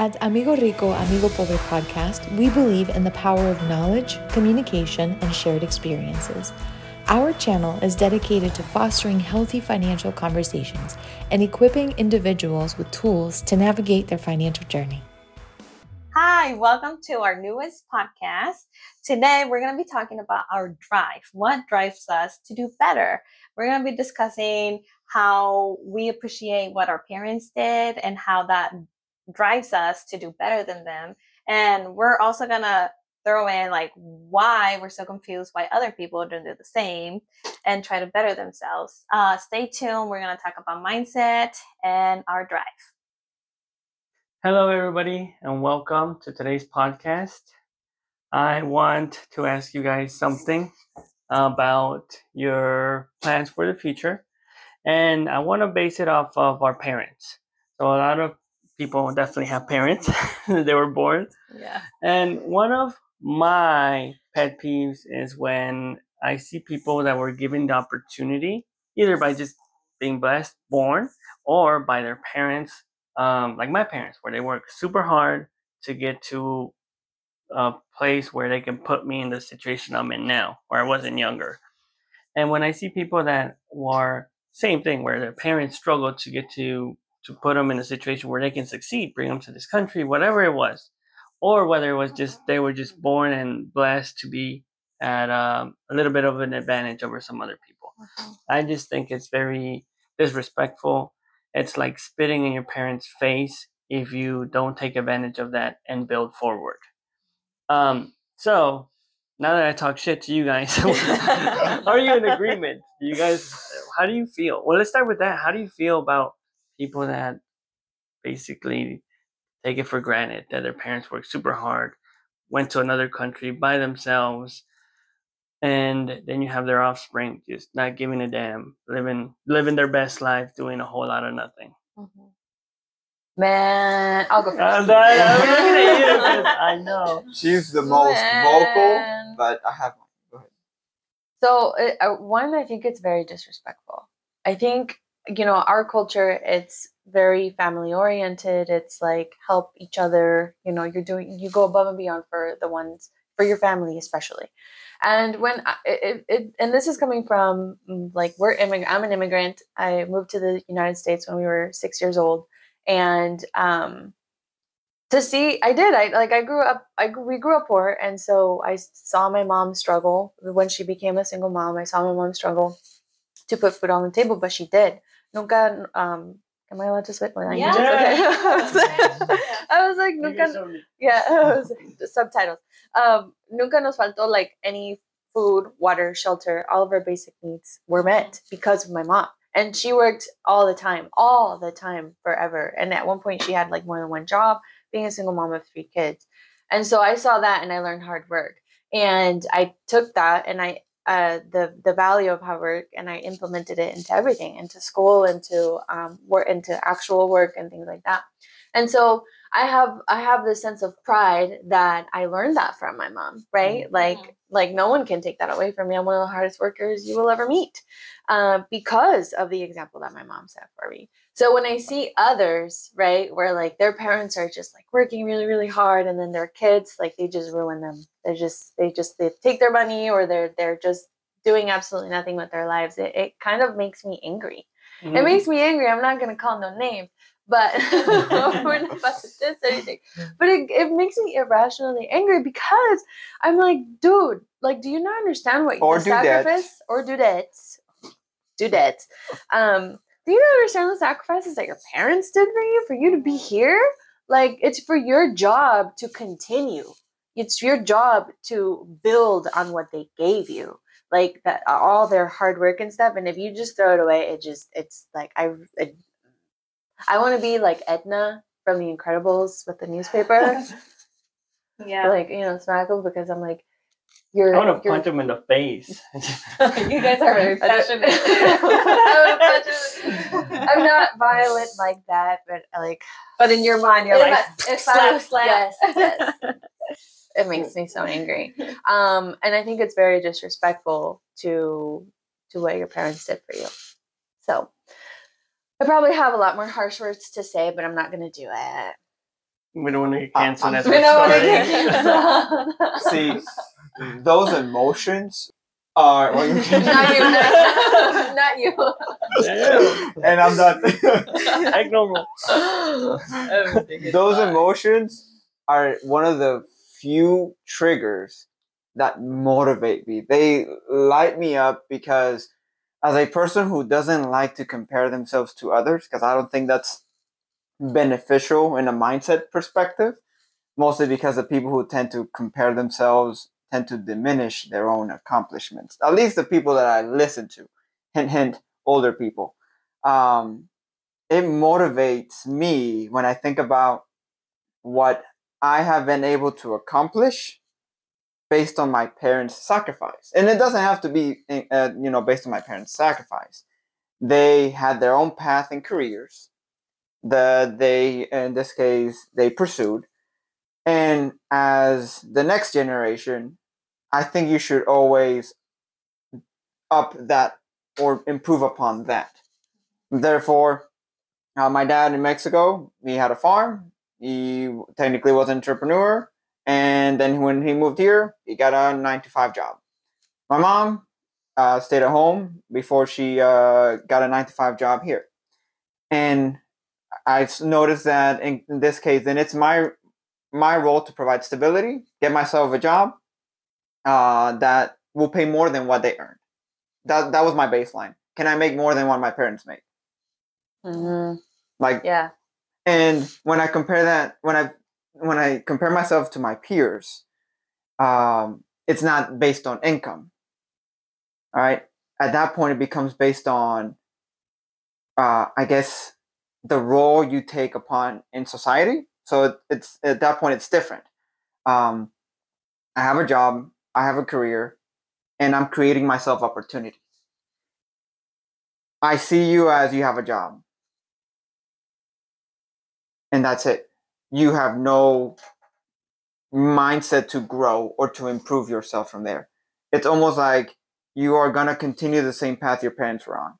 At Amigo Rico, Amigo Pobre Podcast, we believe in the power of knowledge, communication, and shared experiences. Our channel is dedicated to fostering healthy financial conversations and equipping individuals with tools to navigate their financial journey. Hi, welcome to our newest podcast. Today, we're going to be talking about our drive, what drives us to do better. We're going to be discussing how we appreciate what our parents did and how that drives us to do better than them. And we're also going to throw in like why we're so confused why other people don't do the same and try to better themselves. Stay tuned. We're going to talk about mindset and our drive. Hello, everybody, and welcome to today's podcast. I want to ask you guys something about your plans for the future, and I want to base it off of our parents. So a lot of people definitely have parents. They were born. Yeah. And one of my pet peeves is when I see people that were given the opportunity, either by just being blessed, born, or by their parents, like my parents, where they work super hard to get to a place where they can put me in the situation I'm in now, where I wasn't younger. And when I see people that were same thing, where their parents struggled to get to put them in a situation where they can succeed, bring them to this country, whatever it was, or whether it was just they were just born and blessed to be at a little bit of an advantage over some other people. Mm-hmm. I just think it's very disrespectful. It's like spitting in your parents' face if you don't take advantage of that and build forward. So now that I talk shit to you guys, are you in agreement? You guys, how do you feel? Well, let's start with that. How do you feel about people that basically take it for granted that their parents worked super hard, went to another country by themselves, and then you have their offspring just not giving a damn, living their best life, doing a whole lot of nothing? Mm-hmm. Man, I'll go first. I know. She's the most vocal, but I have one. Go ahead. So, one, I think it's very disrespectful. I think, you know, our culture, it's very family oriented. It's like help each other. You know, you go above and beyond for the ones, for your family especially. And when and this is coming from like I'm an immigrant. I moved to the United States when we were 6 years old, and we grew up poor, and so I saw my mom struggle when she became a single mom. I saw my mom struggle to put food on the table, but she did. Nunca. Am I allowed to spit my language? Yeah. Okay. I was like, nunca. Yeah, I was like, the subtitles. Nunca nos faltó like any food, water, shelter. All of our basic needs were met because of my mom, and she worked all the time, forever. And at one point, she had like more than one job, being a single mom of 3 kids. And so I saw that, and I learned hard work, and I took that, and I the value of hard work, and I implemented it into everything, into school, into work, into actual work, and things like that. And so I have this sense of pride that I learned that from my mom, right? Mm-hmm. Like no one can take that away from me. I'm one of the hardest workers you will ever meet, because of the example that my mom set for me. So when I see others, right, where like their parents are just like working really, really hard, and then their kids, like they just ruin them. They take their money, or they're just doing absolutely nothing with their lives. It kind of makes me angry. Mm-hmm. It makes me angry. I'm not gonna call no names, but we're not about to diss anything. But it makes me irrationally angry, because I'm like, dude, like, do you not understand what you sacrifice or dudettes? Do you understand the sacrifices that your parents did for you to be here? Like, it's for your job to continue. It's your job to build on what they gave you, like that, all their hard work and stuff. And if you just throw it away, it's like, I want to be like Edna from The Incredibles with the newspaper. Yeah. Like, you know, smack them, because I'm like, I want to punch him in the face. You guys are very passionate. I'm not violent like that, but like. But in your mind, you're like, slap. Yes. It makes me so angry, and I think it's very disrespectful to what your parents did for you. So I probably have a lot more harsh words to say, but I'm not going to do it. We don't want to get canceled. That's we don't want to get canceled. See, those emotions are... Well, not you. And I'm not... Act normal. Those emotions are one of the few triggers that motivate me. They light me up because as a person who doesn't like to compare themselves to others, because I don't think that's beneficial in a mindset perspective, mostly because the people who tend to compare themselves tend to diminish their own accomplishments, at least the people that I listen to, hint older people. It motivates me when I think about what I have been able to accomplish based on my parents' sacrifice. And it doesn't have to be based on my parents' sacrifice. They had their own path and careers that they, in this case, they pursued. And as the next generation, I think you should always up that or improve upon that. Therefore, my dad in Mexico, he had a farm. He technically was an entrepreneur. And then when he moved here, he got a 9-to-5 job. My mom stayed at home before she got a 9-to-5 job here. And I've noticed that in this case, then it's my role to provide stability, get myself a job that will pay more than what they earned. That was my baseline. Can I make more than what my parents made? Mm-hmm. Yeah. And when I compare that, when I compare myself to my peers, it's not based on income. All right. At that point, it becomes based on, the role you take upon in society. So it's at that point, it's different. I have a job, I have a career, and I'm creating myself opportunities. I see you as you have a job. And that's it. You have no mindset to grow or to improve yourself from there. It's almost like you are going to continue the same path your parents were on.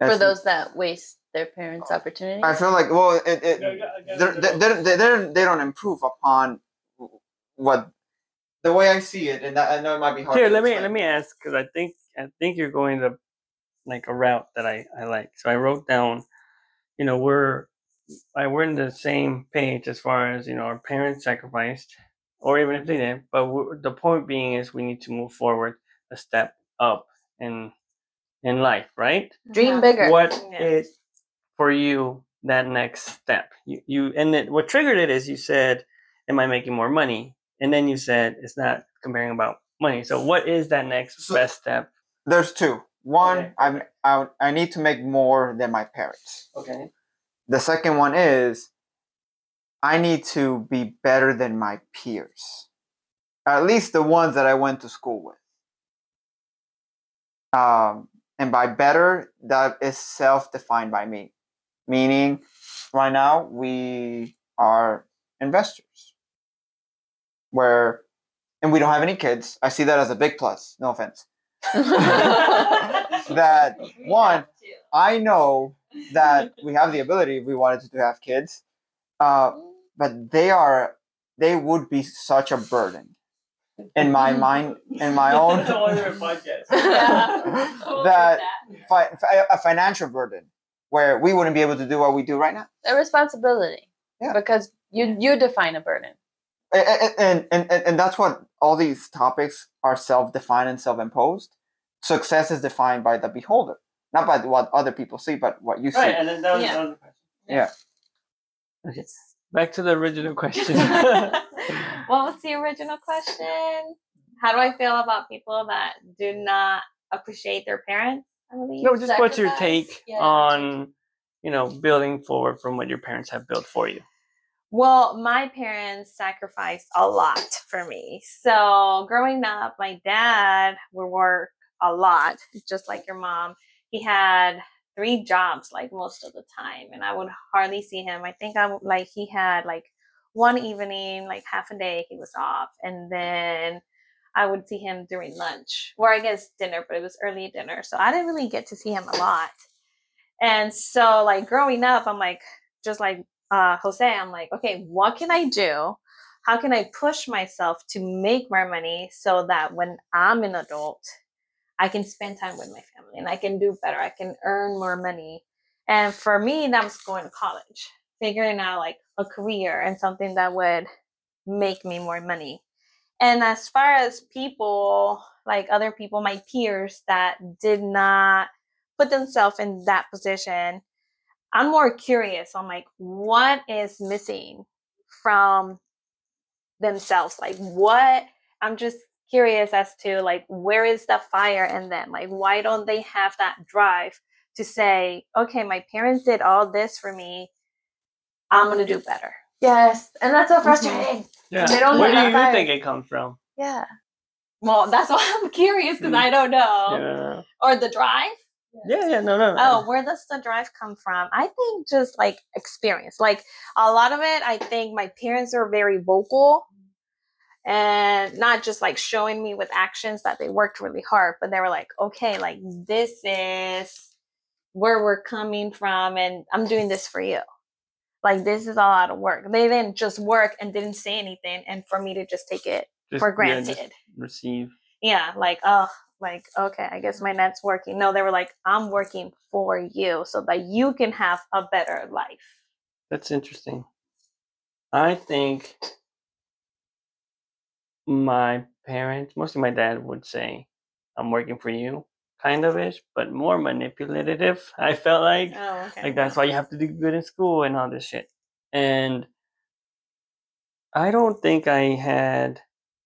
For those that waste their parents' opportunity? I feel like, they don't improve upon the way I see it, and I know it might be hard. Here, let me ask, because I think you're going to like a route that I like. So I wrote down, we're in the same page as far as our parents sacrificed, or even if they didn't. But the point being is we need to move forward a step up in life, right? Dream bigger. What is for you that next step? You and then what triggered it is you said, "Am I making more money?" And then you said, "It's not comparing about money." So what is that next best step? There's two. One, okay. I need to make more than my parents. Okay. The second one is I need to be better than my peers, at least the ones that I went to school with. And by better, that is self-defined by me. Meaning, right now, we are investors. And we don't have any kids. I see that as a big plus. No offense. That, one, I know that we have the ability if we wanted to have kids. But they would be such a burden. In my mind, in my own, that a financial burden where we wouldn't be able to do what we do right now. A responsibility, because you define a burden, and that's what all these topics are self-defined and self-imposed. Success is defined by the beholder, not by what other people see, but what you see. Right, and then that was another question. Yeah. Okay. Back to the original question. What was the original question? How do I feel about people that do not appreciate their parents? I believe. No, just what's your take on, building forward from what your parents have built for you? Well, my parents sacrificed a lot for me. So growing up, my dad would work a lot, just like your mom. He had 3 jobs, like most of the time, and I would hardly see him. I think he had one evening, half a day he was off, and then I would see him during lunch, or I guess dinner, but it was early dinner, so I didn't really get to see him a lot. And so growing up, I'm just Jose, I'm like, okay, what can I do? How can I push myself to make more money so that when I'm an adult, I can spend time with my family and I can do better. I can earn more money. And for me, that was going to college, figuring out like a career and something that would make me more money. And as far as people, like other people, my peers that did not put themselves in that position, I'm more curious. I'm like, what is missing from themselves? Like what? I'm just curious as to like, where is the fire in them? Like, why don't they have that drive to say, okay, my parents did all this for me. I'm going to do better. Yes. And that's so frustrating. Yeah. They don't where do you fire. Think it comes from? Yeah. Well, that's why I'm curious because I don't know. Yeah. Or the drive. No. Oh, where does the drive come from? I think just like experience. Like a lot of it, I think my parents are very vocal and not just like showing me with actions that they worked really hard, but they were like, okay, like this is where we're coming from and I'm doing this for you. Like this is a lot of work. They didn't just work and didn't say anything and for me to just take it for granted. Yeah, receive. Yeah, like, oh. Like, okay, I guess my net's working. No, they were like, I'm working for you so that you can have a better life. That's interesting. I think my parents, mostly my dad would say, I'm working for you, kind of ish, but more manipulative. I felt like, like that's why you have to do good in school and all this shit. And I don't think I had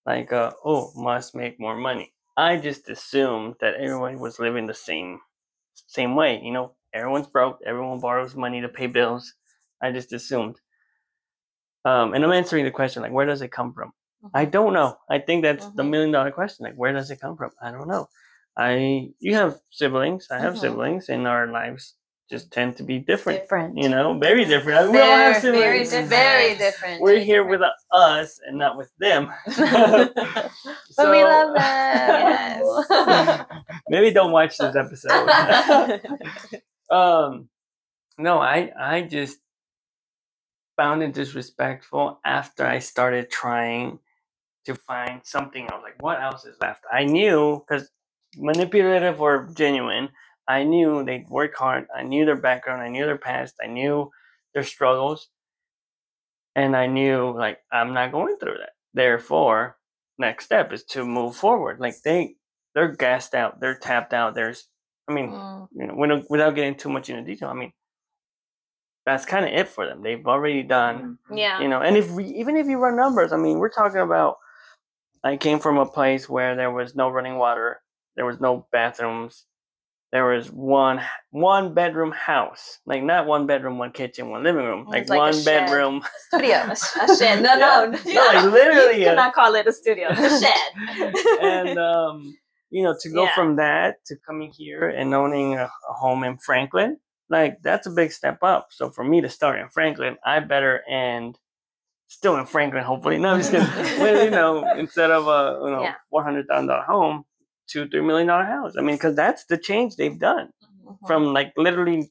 like a, must make more money. I just assumed that everyone was living the same way. You know, everyone's broke. Everyone borrows money to pay bills. I just assumed. And I'm answering the question, like, where does it come from? I don't know. I think that's the $1 million question. Like, where does it come from? I don't know. You have siblings. I have siblings. And our lives just tend to be different. You know, very different. I mean, we all have siblings. Very different. We're here with us and not with them. But we love them. Yes. Maybe don't watch this episode. No, I just found it disrespectful after I started trying to find something else. Like, what else is left? I knew, because manipulative or genuine, I knew they'd work hard. I knew their background. I knew their past. I knew their struggles. And I knew, like, I'm not going through that. Therefore, next step is to move forward. Like, they're gassed out. They're tapped out. You know, without getting too much into detail, I mean, that's kind of it for them. They've already done, you know. And even if you run numbers, I mean, we're talking about, I came from a place where there was no running water. There was no bathrooms. There was one bedroom house, like not one bedroom, one kitchen, one living room, like one a bedroom shed. Studio, a shed. No, like literally, you cannot call it a studio, a shed. And you know, to go from that to coming here and owning a home in Franklin, like that's a big step up. So for me to start in Franklin, I better end still in Franklin, hopefully. No, I'm just kidding. You know, instead of a $400,000 home. $2-3 million house. I mean, because that's the change they've done from like literally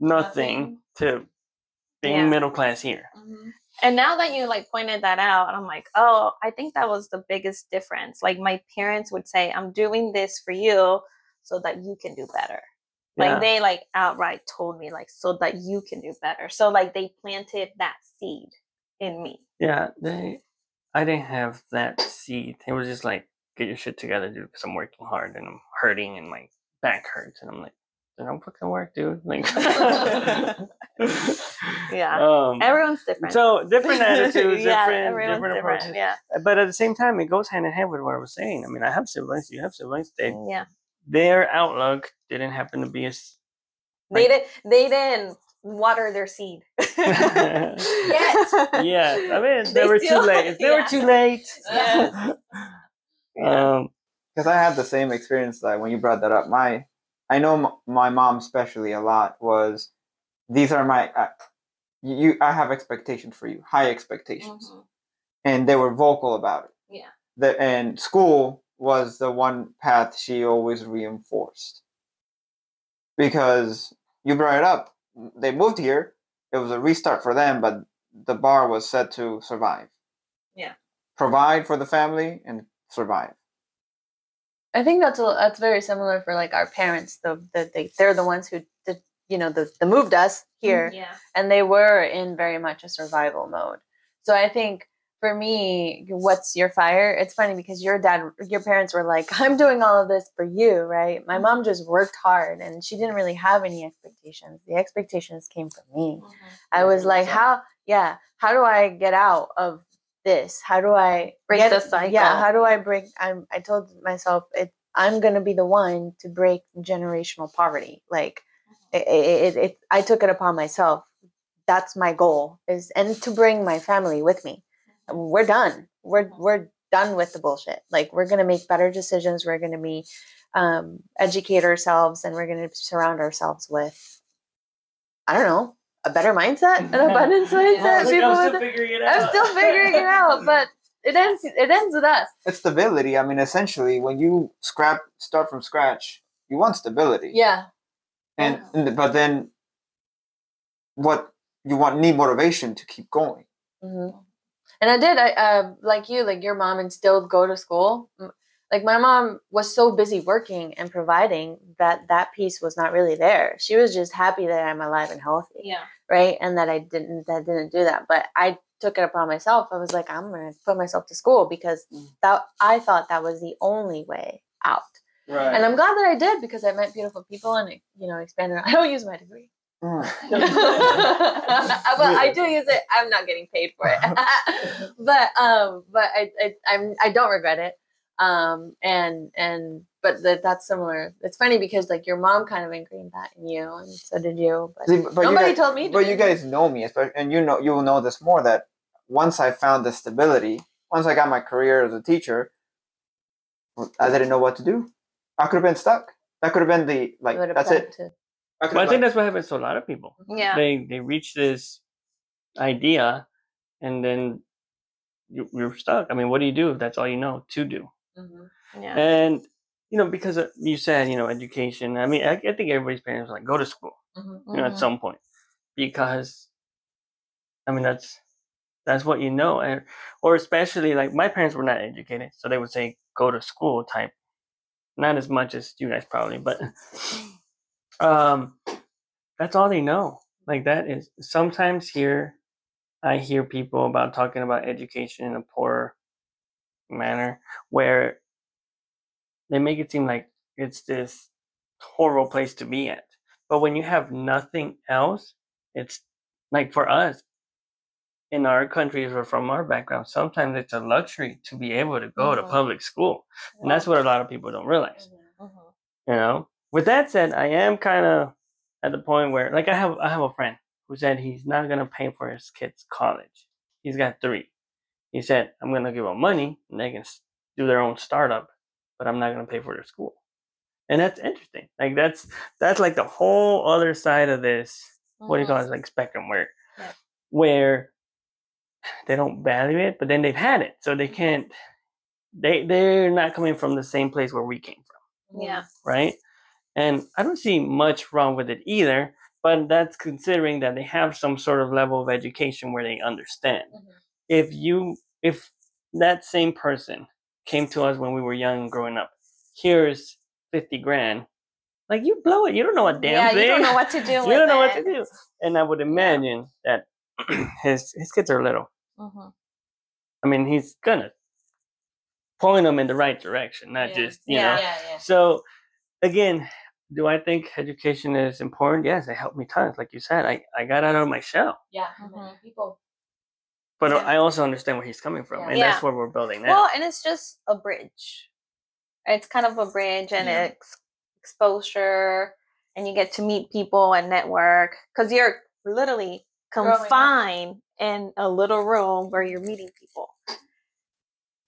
nothing to being middle class here. And now that you like pointed that out, I'm like, oh, I think that was the biggest difference. Like my parents would say, I'm doing this for you so that you can do better. Like they like outright told me like, so that you can do better. So like they planted that seed in me. Yeah, I didn't have that seed. It was just like, get your shit together, dude, because I'm working hard and I'm hurting and my back hurts. And I'm like, I don't fucking work, dude. Like, everyone's different. So different attitudes, different approaches. Yeah. But at the same time, it goes hand in hand with what I was saying. I mean, I have siblings. You have siblings. Their outlook didn't happen to be as... Like, they didn't water their seed. Yeah. I mean, they were too late. If they were too late... Yeah. Because I had the same experience that when you brought that up, I know my mom especially a lot was, these are my, I have expectations for you, high expectations, and they were vocal about it. Yeah. And school was the one path she always reinforced because you brought it up. They moved here it was a restart for them, but the bar was set to survive. Yeah. Provide for the family and survive. I think that's very similar for like our parents. They're the ones who did, you know, the moved us here, yeah. And they were in very much a survival mode. So I think for me, what's your fire? It's funny because your parents were like, "I'm doing all of this for you," right? My mom just worked hard, and she didn't really have any expectations. The expectations came from me. Mm-hmm. I was like, how do I get out of this? How do I break the cycle? Yeah, how do I break? I told myself, I'm gonna be the one to break generational poverty. Like, I took it upon myself. That's my goal, and to bring my family with me. We're done. We're done with the bullshit. Like, we're gonna make better decisions. We're gonna be educate ourselves, and we're gonna surround ourselves with, I don't know, a better mindset, an abundance mindset. I'm still figuring it out, but it ends with us. It's stability. I mean, essentially, when you start from scratch, you want stability. Yeah. But then, what you need motivation to keep going. Mm-hmm. And I did. Like your mom instilled go to school. Like, my mom was so busy working and providing that piece was not really there. She was just happy that I'm alive and healthy. Yeah. Right. And that didn't do that. But I took it upon myself. I was like, I'm going to put myself to school because that I thought that was the only way out. Right. And I'm glad that I did, because I met beautiful people and it, you know, expanded. I don't use my degree. Well, I do use it. I'm not getting paid for it, but I don't regret it. That's similar. It's funny because like your mom kind of ingrained that in you, and so did you. But, told me. But you guys know me, especially, and you will know this more. That once I found the stability, once I got my career as a teacher, I didn't know what to do. I could have been stuck. That could have been the like. That's it. I think that's what happens to a lot of people. Yeah, they reach this idea, and then you're stuck. I mean, what do you do if that's all you know to do? Mm-hmm. Yeah. And, you know, because you said, you know, education. I mean, I think everybody's parents are like, go to school, mm-hmm. you know, at some point. Because, I mean, that's what you know. And, or especially, like, my parents were not educated. So they would say, go to school type. Not as much as you guys probably, but that's all they know. Like, that is sometimes here. I hear people about talking about education in a poor manner, where they make it seem like it's this horrible place to be at. But when you have nothing else, it's like for us in our countries or from our background, sometimes it's a luxury to be able to go mm-hmm. to public school. And that's what a lot of people don't realize, mm-hmm. you know? With that said, I am kind of at the point where, like, I have a friend who said he's not going to pay for his kids' college. He's got 3. He said, I'm going to give them money and they can do their own startup, but I'm not going to pay for their school. And that's interesting. Like, that's like the whole other side of this, what do you call it, like spectrum, where they don't value it, but then they've had it. So they can't, they're not coming from the same place where we came from. Yeah. Right? And I don't see much wrong with it either. But that's considering that they have some sort of level of education where they understand. Mm-hmm. If that same person came to us when we were young and growing up, here's $50,000, like, you blow it. You don't know a damn thing. You don't know what to do. And I would imagine that his kids are little. Mm-hmm. I mean, he's gonna point them in the right direction, not just you know. Yeah, yeah. So again. Do I think education is important? Yes, it helped me tons. Like you said, I got out of my shell. Yeah, mm-hmm. people. But yeah. I also understand where he's coming from, and that's where we're building now. Well, and it's just a bridge. It's kind of a bridge and exposure, and you get to meet people and network, because you're literally confined in a little room where you're meeting people.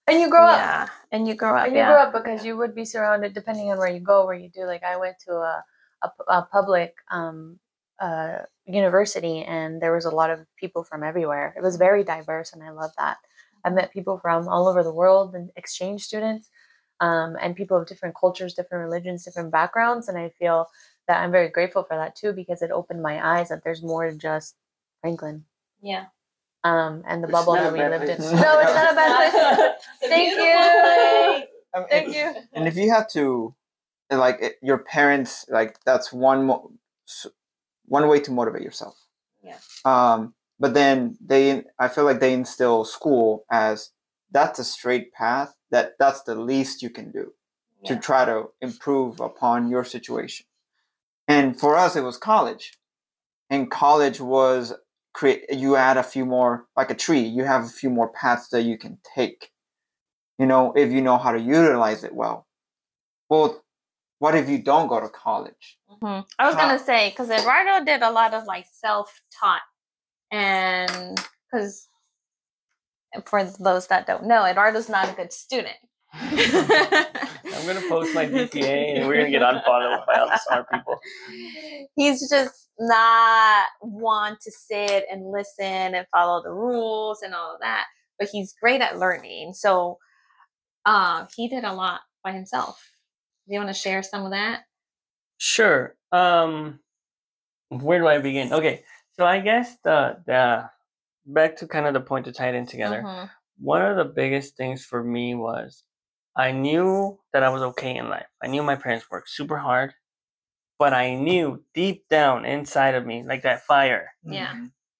And you grow up. And you grow up because you would be surrounded, depending on where you go, where you do. Like, I went to a public university, and there was a lot of people from everywhere. It was very diverse, and I love that. I met people from all over the world, and exchange students, and people of different cultures, different religions, different backgrounds. And I feel that I'm very grateful for that, too, because it opened my eyes that there's more than just Franklin. Yeah. And the bubble that we lived in. No, it's not a bad place. Thank you. And if you had to, like, your parents, like, that's one way to motivate yourself. Yeah. But then I feel like they instill school as that's a straight path. That's the least you can do to try to improve upon your situation. And for us, it was college. And college was you add a few more, like a tree, you have a few more paths that you can take, if you know how to utilize it well. Well, what if you don't go to college? Mm-hmm. I was going to say, because Eduardo did a lot of like self-taught. And because for those that don't know, Eduardo's not a good student. I'm going to post my GPA and we're going to get unfollowed by all the smart people. He's just not one to sit and listen and follow the rules and all of that. But he's great at learning. So he did a lot by himself. Do you want to share some of that? Sure. Where do I begin? Okay. So I guess the back to kind of the point to tie it in together. Mm-hmm. One of the biggest things for me was I knew that I was okay in life. I knew my parents worked super hard, but I knew deep down inside of me, like that fire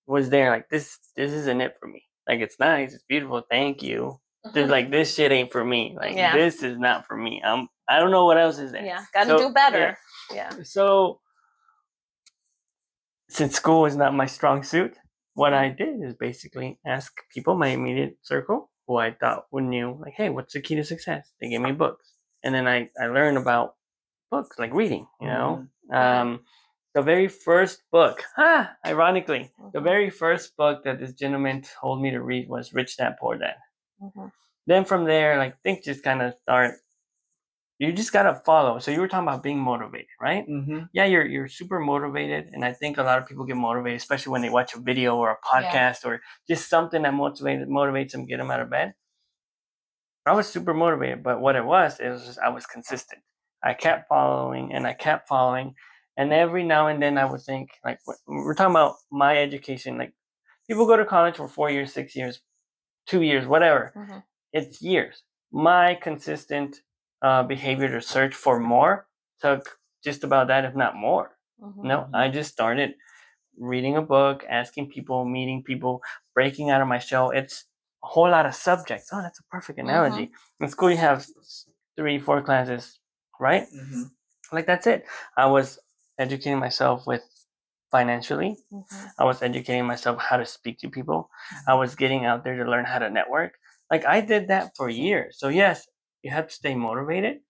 was there. Like this isn't it for me. Like it's nice, it's beautiful, thank you. Mm-hmm. Like this shit ain't for me. Like this is not for me. I don't know what else is there. Yeah, gotta do better. Yeah. So since school is not my strong suit, what I did is basically ask people, my immediate circle, who I thought would knew, like, hey, what's the key to success? They gave me books. And then I learned about books, like reading, the very first book, ironically, the very first book that this gentleman told me to read was Rich Dad, Poor Dad. Mm-hmm. Then from there, like things just kind of start. You just gotta follow. So you were talking about being motivated, right? Mm-hmm. Yeah, you're super motivated, and I think a lot of people get motivated, especially when they watch a video or a podcast or just something that motivates them, get them out of bed. I was super motivated, but what it was just, I was consistent. I kept following and I kept following, and every now and then I would think, like, we're talking about my education. Like, people go to college for 4 years, 6 years, 2 years, whatever. Mm-hmm. It's years. My consistent behavior to search for more took just about that, if not more. Mm-hmm. No, I just started reading a book, asking people, meeting people, breaking out of my shell. It's a whole lot of subjects. Oh, that's a perfect analogy. Mm-hmm. In school, you have 3-4 classes, right? Mm-hmm. Like, that's it. I was educating myself with financially. Mm-hmm. I was educating myself how to speak to people. Mm-hmm. I was getting out there to learn how to network. Like, I did that for years. So yes, you have to stay motivated,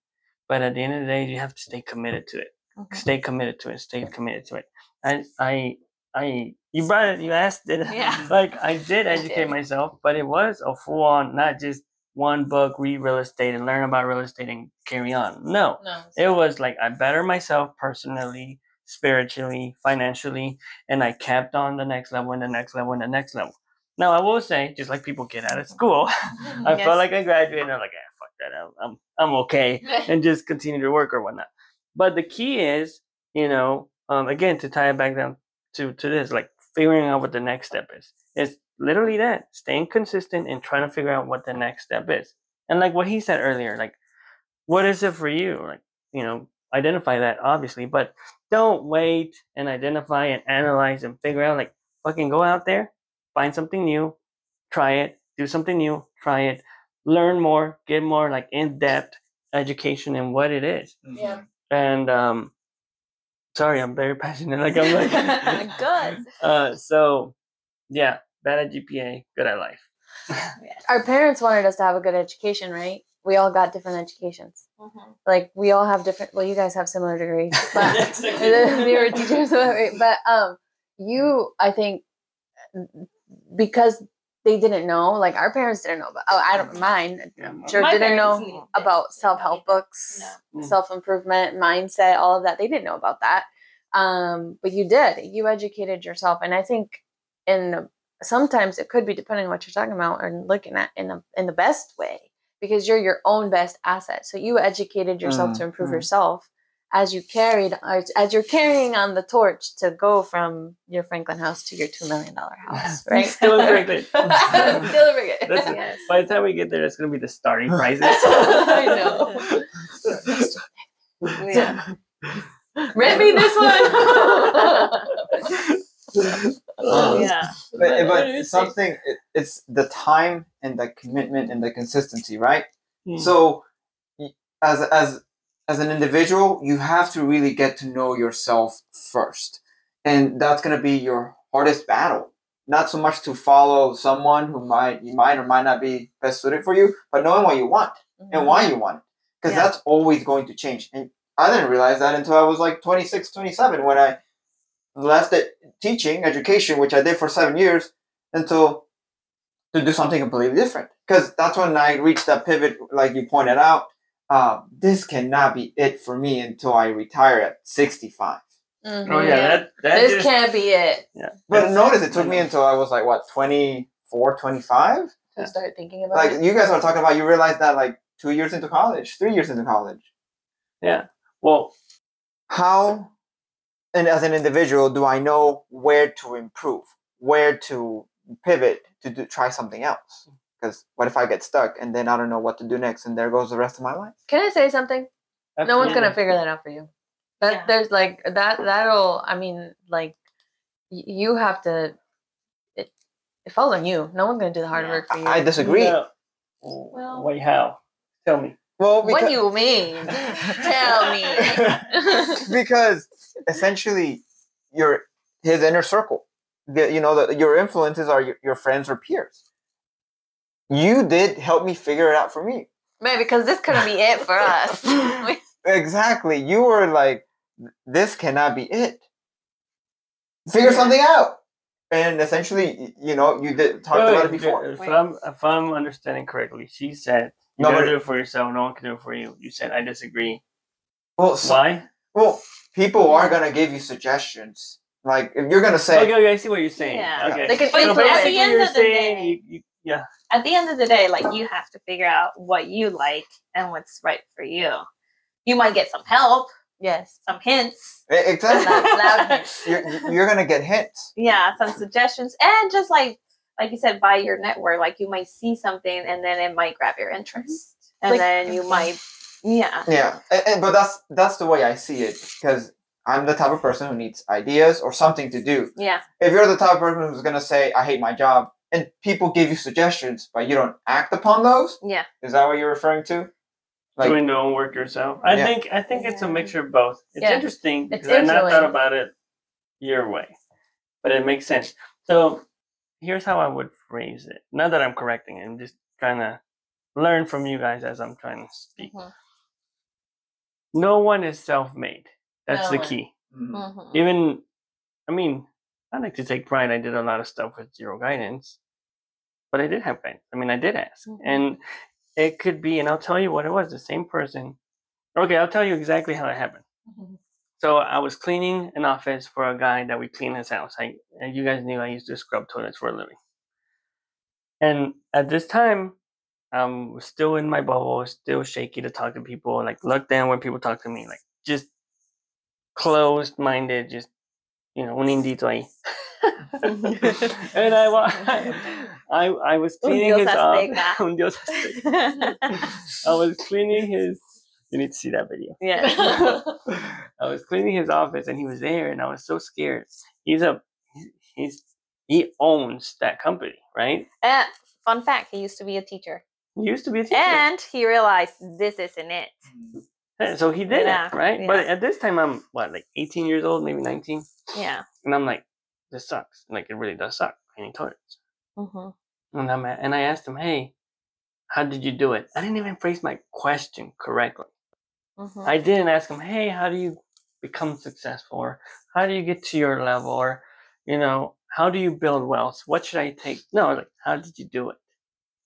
but at the end of the day, you have to stay committed to it. Okay. Stay committed to it. Stay committed to it. And you brought it. You asked it. Yeah. Like, I did educate myself, but it was a full-on, not just one book, read real estate and learn about real estate and carry on. No, it was like I better myself personally, spiritually, financially, and I kept on the next level and the next level and the next level. Now, I will say, just like people get out of school, I felt like I graduated and I'm like, that I'm okay, and just continue to work or whatnot. But the key is, again, to tie it back down to this, like figuring out what the next step is. It's literally that, staying consistent and trying to figure out what the next step is. And like what he said earlier, like, what is it for you? Like, identify that obviously, but don't wait and identify and analyze and figure out, like, fucking go out there, find something new, try it, do something new, try it. Learn more, get more like in-depth education in what it is. Yeah. And sorry, I'm very passionate. Like, I'm like good. So yeah, bad at GPA, good at life. Our parents wanted us to have a good education, right? We all got different educations. Mm-hmm. Like, we all have different. Well, you guys have similar degrees, but we were teachers. But I think because they didn't know, like our parents didn't know, but mine didn't know about self-help books, self-improvement, mindset, all of that. They didn't know about that. But you did, you educated yourself. And I think sometimes it could be, depending on what you're talking about and looking at, in the best way, because you're your own best asset. So you educated yourself to improve yourself. as you're carrying on the torch to go from your Franklin house to your $2 million house, right? Still in Franklin. Still in Franklin. Yes. By the time we get there, that's going to be the starting prices. I know. Yeah. Rent me this one. Yeah, but something, it's the time and the commitment and the consistency, right? Mm. So as an individual, you have to really get to know yourself first, and that's going to be your hardest battle. Not so much to follow someone who might or might not be best suited for you, but knowing what you want and why you want it, because that's always going to change. And I didn't realize that until I was like 26, 27 when I left teaching education, which I did for 7 years, until to do something completely different. Because that's when I reached that pivot, like you pointed out. This cannot be it for me until I retire at 65. Mm-hmm. Oh yeah, this can't be it. Yeah, but notice it took me until I was like 24, 25 to start thinking about. Like it. You guys are talking about, you realize that like 2 years into college, 3 years into college. Yeah. Well, how? And as an individual, do I know where to improve, where to pivot, to try something else? Because what if I get stuck and then I don't know what to do next and there goes the rest of my life? Can I say something? Absolutely. No one's going to figure that out for you. There's like that'll, I mean, like you have to, it falls on you. No one's going to do the hard work for you. I disagree. No. Well, wait, how? Tell me. Well, what do you mean? Tell me. Because essentially, his inner circle. Your influences are your friends or peers. You did help me figure it out for me. Maybe because this couldn't be it for us. Exactly. You were like, this cannot be it. Figure something out. And essentially, you did talked about it before. If I'm understanding correctly, she said, you gotta do it for yourself. No one can do it for you. You said, I disagree. Well, why? Well, people are going to give you suggestions. Like, if you're going to say... Okay, I see what you're saying. Yeah. Okay. But at the end of the day... You At the end of the day, like, you have to figure out what you like and what's right for you. You might get some help. Yes. Some hints. Exactly. Loud hints. You're going to get hints. Yeah, some suggestions. And just like you said, by your network, like you might see something and then it might grab your interest, and like, then you might, but that's the way I see it, because I'm the type of person who needs ideas or something to do. Yeah. If you're the type of person who's gonna say, I hate my job, and people give you suggestions, but you don't act upon those. Yeah. Is that what you're referring to? Like, doing your own work yourself. I think it's a mixture of both. It's interesting because I've not thought about it your way, but it makes sense. So. Here's how I would phrase it. Not that I'm correcting it, I'm just trying to learn from you guys as I'm trying to speak. Mm-hmm. No one is self-made. That's the key. Mm-hmm. Even, I mean, I like to take pride. I did a lot of stuff with zero guidance, but I did have guidance. I mean, I did ask. Mm-hmm. And it could be, and I'll tell you what it was, the same person. Okay, I'll tell you exactly how it happened. Mm-hmm. So I was cleaning an office for a guy that we clean his house. You guys knew I used to scrub toilets for a living. And at this time, I was still in my bubble, still shaky to talk to people, like look down when people talk to me, like just closed-minded, just, un indito ahí. And I was cleaning his office. I was cleaning his... You need to see that video. Yeah. I was cleaning his office and he was there and I was so scared. He owns that company, right? Fun fact, he used to be a teacher. And he realized this isn't it. So he did it, right? Yeah. But at this time I'm like 18 years old, maybe 19? Yeah. And I'm like, this sucks. Like, it really does suck cleaning toilets. Mm-hmm. And I asked him, hey, how did you do it? I didn't even phrase my question correctly. Mm-hmm. I didn't ask him, hey, how do you become successful? Or how do you get to your level? Or, how do you build wealth? What should I take? No, like, how did you do it?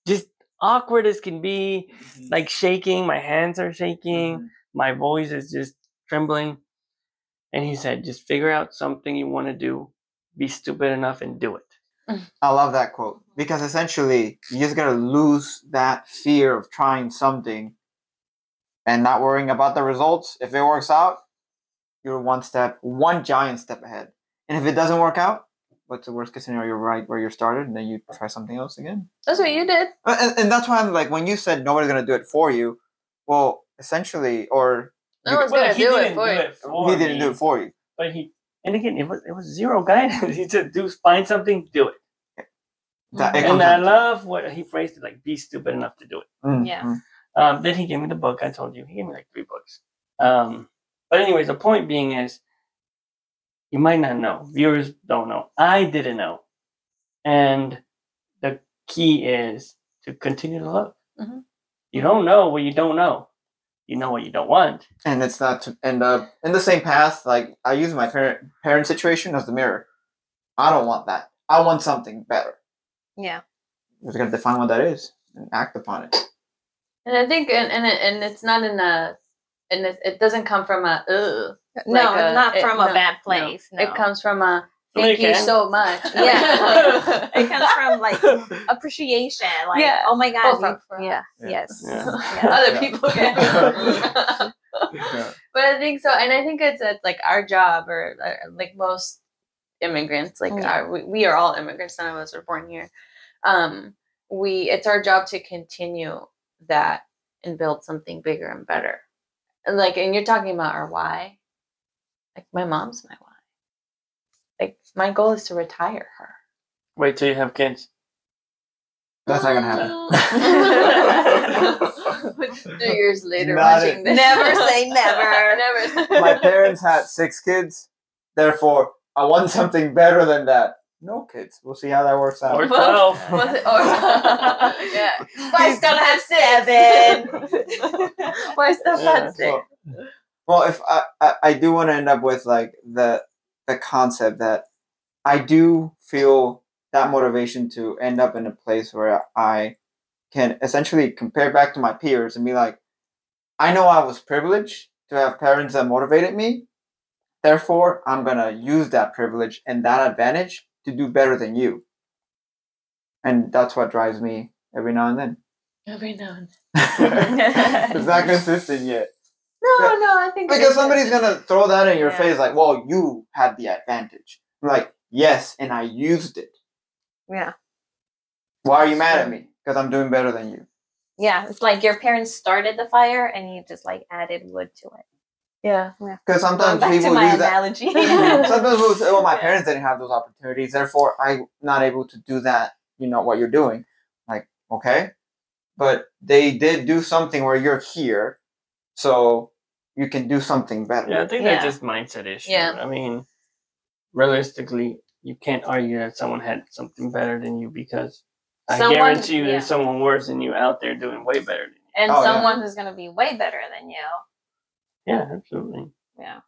Just awkward as can be, like shaking. My hands are shaking. Mm-hmm. My voice is just trembling. And he said, just figure out something you want to do. Be stupid enough and do it. I love that quote, because essentially you just got to lose that fear of trying something and not worrying about the results. If it works out, you're one giant step ahead. And if it doesn't work out, what's the worst case scenario? You're right where you started, and then you try something else again. That's what you did. And that's why I'm like, when you said nobody's going to do it for you, well, essentially, or... No one's going to do it for you. He didn't do it for you. But he... And again, it was zero guidance. He said, find something, do it. That, and I love what he phrased it like, be stupid enough to do it. Mm, yeah. Mm. Then he gave me the book. I told you, he gave me like 3 books. But anyways, the point being is, you might not know. Viewers don't know. I didn't know. And the key is to continue to look. Mm-hmm. You don't know what you don't know. You know what you don't want. And it's not to end up in the same path. Like, I use my parent situation as the mirror. I don't want that. I want something better. Yeah. You're going to define what that is and act upon it. And I think, and it's not in a, and it doesn't come from a, not from a bad place. No. It comes from a, thank you so much. Yeah. It comes from like appreciation. Like, yeah. Oh my God. Other people can. Yeah. But I think so. And I think it's like our job or like most immigrants, like we are all immigrants. None of us were born here. It's our job to continue that and build something bigger and better. And you're talking about our why. Like my mom's my why. Like, my goal is to retire her. Wait till you have kids. That's not going to happen. 2 years later, watching this. Never say never. Never. My parents had 6 kids. Therefore, I want something better than that. No kids. We'll see how that works out. Or 12. Yeah. Why still have 7? Why still have 6? Well, if I do want to end up with, like, the concept that I do feel that motivation to end up in a place where I can essentially compare back to my peers and be like, I know I was privileged to have parents that motivated me. Therefore, I'm going to use that privilege and that advantage to do better than you. And that's what drives me every now and then. Every now and then. It's not consistent yet. No, I think... Because somebody's going to throw that in your face like, well, you had the advantage. I'm like, yes, and I used it. Yeah. Why are you mad at me? Because I'm doing better than you. Yeah, it's like your parents started the fire and you just, like, added wood to it. Yeah. Because sometimes people use that... Sometimes people say, well, my parents didn't have those opportunities, therefore I'm not able to do that, you know, what you're doing. Like, okay. But they did do something where you're here, so you can do something better. Yeah, I think that's just mindset issue. Yeah. I mean, realistically, you can't argue that someone had something better than you because I guarantee you there's someone worse than you out there doing way better than you. And someone who's going to be way better than you. Yeah, absolutely. Yeah.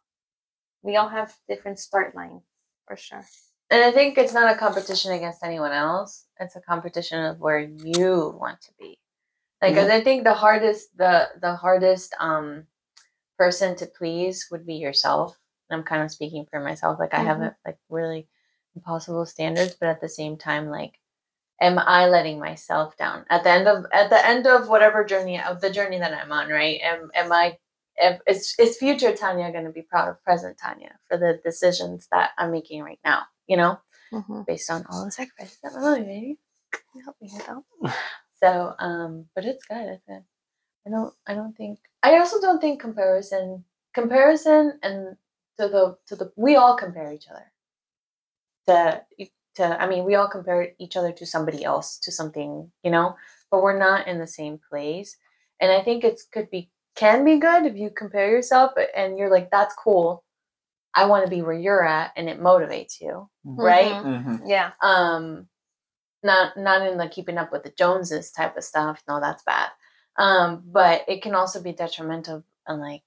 We all have different start lines, for sure. And I think it's not a competition against anyone else. It's a competition of where you want to be. Like, I think the hardest person to please would be yourself. And I'm kind of speaking for myself. Like, I have like really impossible standards, but at the same time, like, am I letting myself down at the end of whatever journey that I'm on? Right? Is future Tanya going to be proud of present Tanya for the decisions that I'm making right now? You know, based on all the sacrifices that I'm making. Can you help me with that? So, but it's good. It's good. I also don't think comparison and to the we all compare each other. We all compare each other to somebody else, to something, you know, but we're not in the same place. And I think it can be good if you compare yourself and you're like, that's cool. I want to be where you're at, and it motivates you, right? Mm-hmm. Yeah. Not in the keeping up with the Joneses type of stuff. No, that's bad. But it can also be detrimental, and like,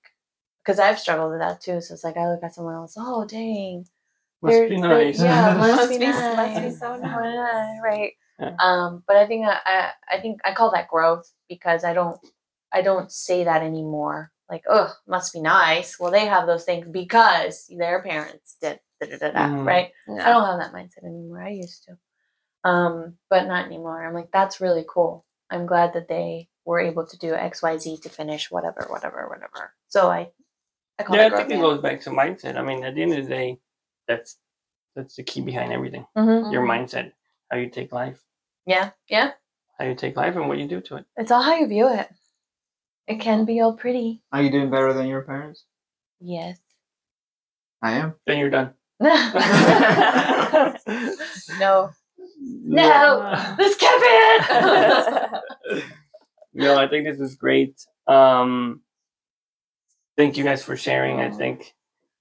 because I've struggled with that too. So it's like I look at someone else. Oh, dang. Must be nice. Yeah, must be nice. Must be so nice, right? Yeah. But I think I call that growth because I don't say that anymore. Like, oh, must be nice. Well, they have those things because their parents did right? Yeah. I don't have that mindset anymore. I used to. But not anymore. I'm like, that's really cool. I'm glad that they were able to do X, Y, Z to finish whatever. So I I think it goes back to mindset. I mean, at the end of the day, that's the key behind everything. Mm-hmm. Your mindset, how you take life. Yeah, yeah. How you take life and what you do to it. It's all how you view it. It can be all pretty. Are you doing better than your parents? Yes. I am. Then you're done. No. This can't be it. No, I think this is great. Thank you guys for sharing. I think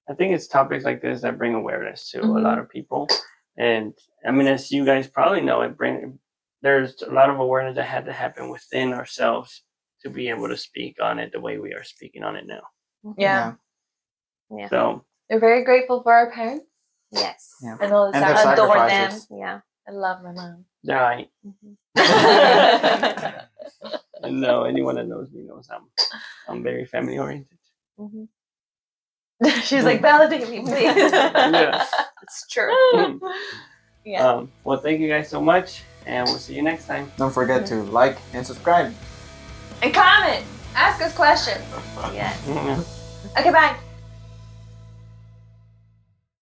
it's topics like this that bring awareness to mm-hmm. a lot of people. And I mean, as you guys probably know, there's a lot of awareness that had to happen within ourselves to be able to speak on it the way we are speaking on it now. Yeah. So we're very grateful for our parents. Yes. Yeah. And all the I adore them. Yeah. I love my mom. Right. Mm-hmm. No, anyone that knows me knows I'm very family oriented. Mm-hmm. She's like, validate me, please. Yeah. It's true. Mm. Yeah. Well, thank you guys so much, and we'll see you next time. Don't forget to like and subscribe. And comment. Ask us questions. Yes. Okay, bye.